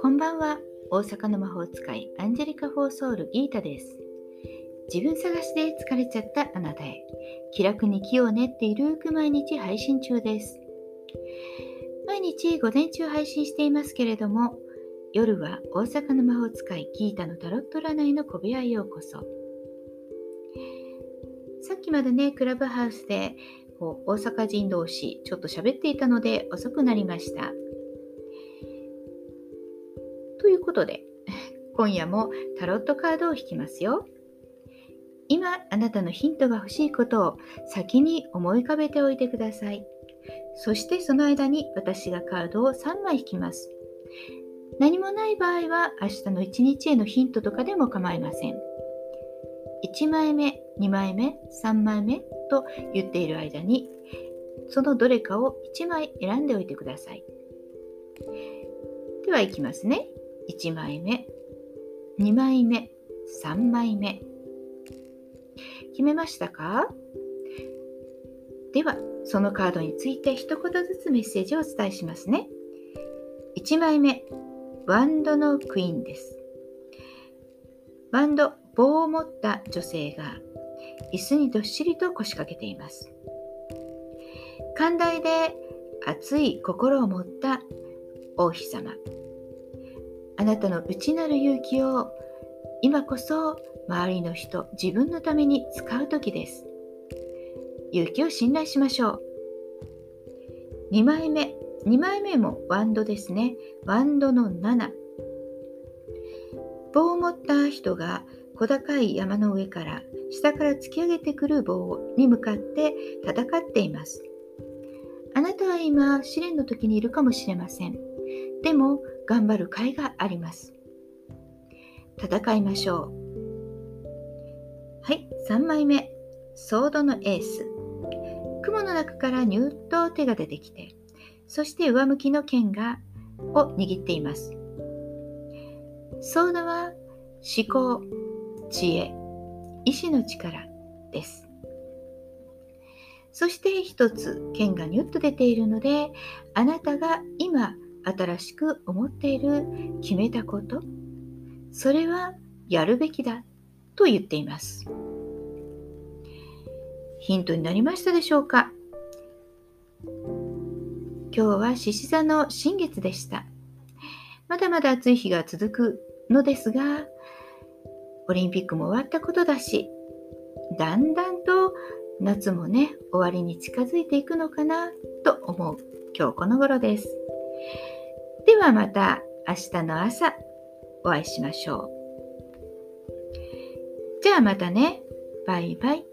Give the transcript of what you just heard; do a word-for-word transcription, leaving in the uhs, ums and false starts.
こんばんは。大阪の魔法使いアンジェリカ・フォーソウル・ギータです。自分探しで疲れちゃったあなたへ、気楽に気を練ってゆるく毎日配信中です。毎日午前中配信していますけれども、夜は大阪の魔法使いギータのタロット占いの小部屋へようこそ。さっきまでね、クラブハウスで大阪人同士ちょっと喋っていたので遅くなりました。ということで、今夜もタロットカードを引きますよ。今あなたのヒントが欲しいことを先に思い浮かべておいてください。そしてその間に私がカードをさんまい引きます。何もない場合は明日のいちにちへのヒントとかでも構いません。いちまいめ、にまいめ、さんまいめと言っている間に、そのどれかをいちまい選んでおいてください。では行きますね。いちまいめ、にまいめ、さんまいめ。決めましたか？では、そのカードについて一言ずつメッセージをお伝えしますね。いちまいめ、ワンドのクイーンです。ワンド、棒を持った女性が椅子にどっしりと腰掛けています。寛大で熱い心を持った王妃様、あなたの内なる勇気を今こそ周りの人、自分のために使う時です。勇気を信頼しましょう。にまいめ、にまいめもワンドですね。ワンドのなな、棒を持った人が小高い山の上から下から突き上げてくる棒に向かって戦っています。あなたは今試練の時にいるかもしれません。でも頑張る甲斐があります。戦いましょう。はい、さんまいめ、ソードのエース。雲の中からニューッと手が出てきて、そして上向きの剣がを握っています。ソードは思考、知恵、意志の力です。そして一つ剣がニュッと出ているので、あなたが今新しく思っている決めたこと、それはやるべきだと言っています。ヒントになりましたでしょうか？今日は獅子座の新月でした。まだまだ暑い日が続くのですが、オリンピックも終わったことだし、だんだんと夏もね、終わりに近づいていくのかなと思う今日この頃です。ではまた明日の朝お会いしましょう。じゃあまたね。バイバイ。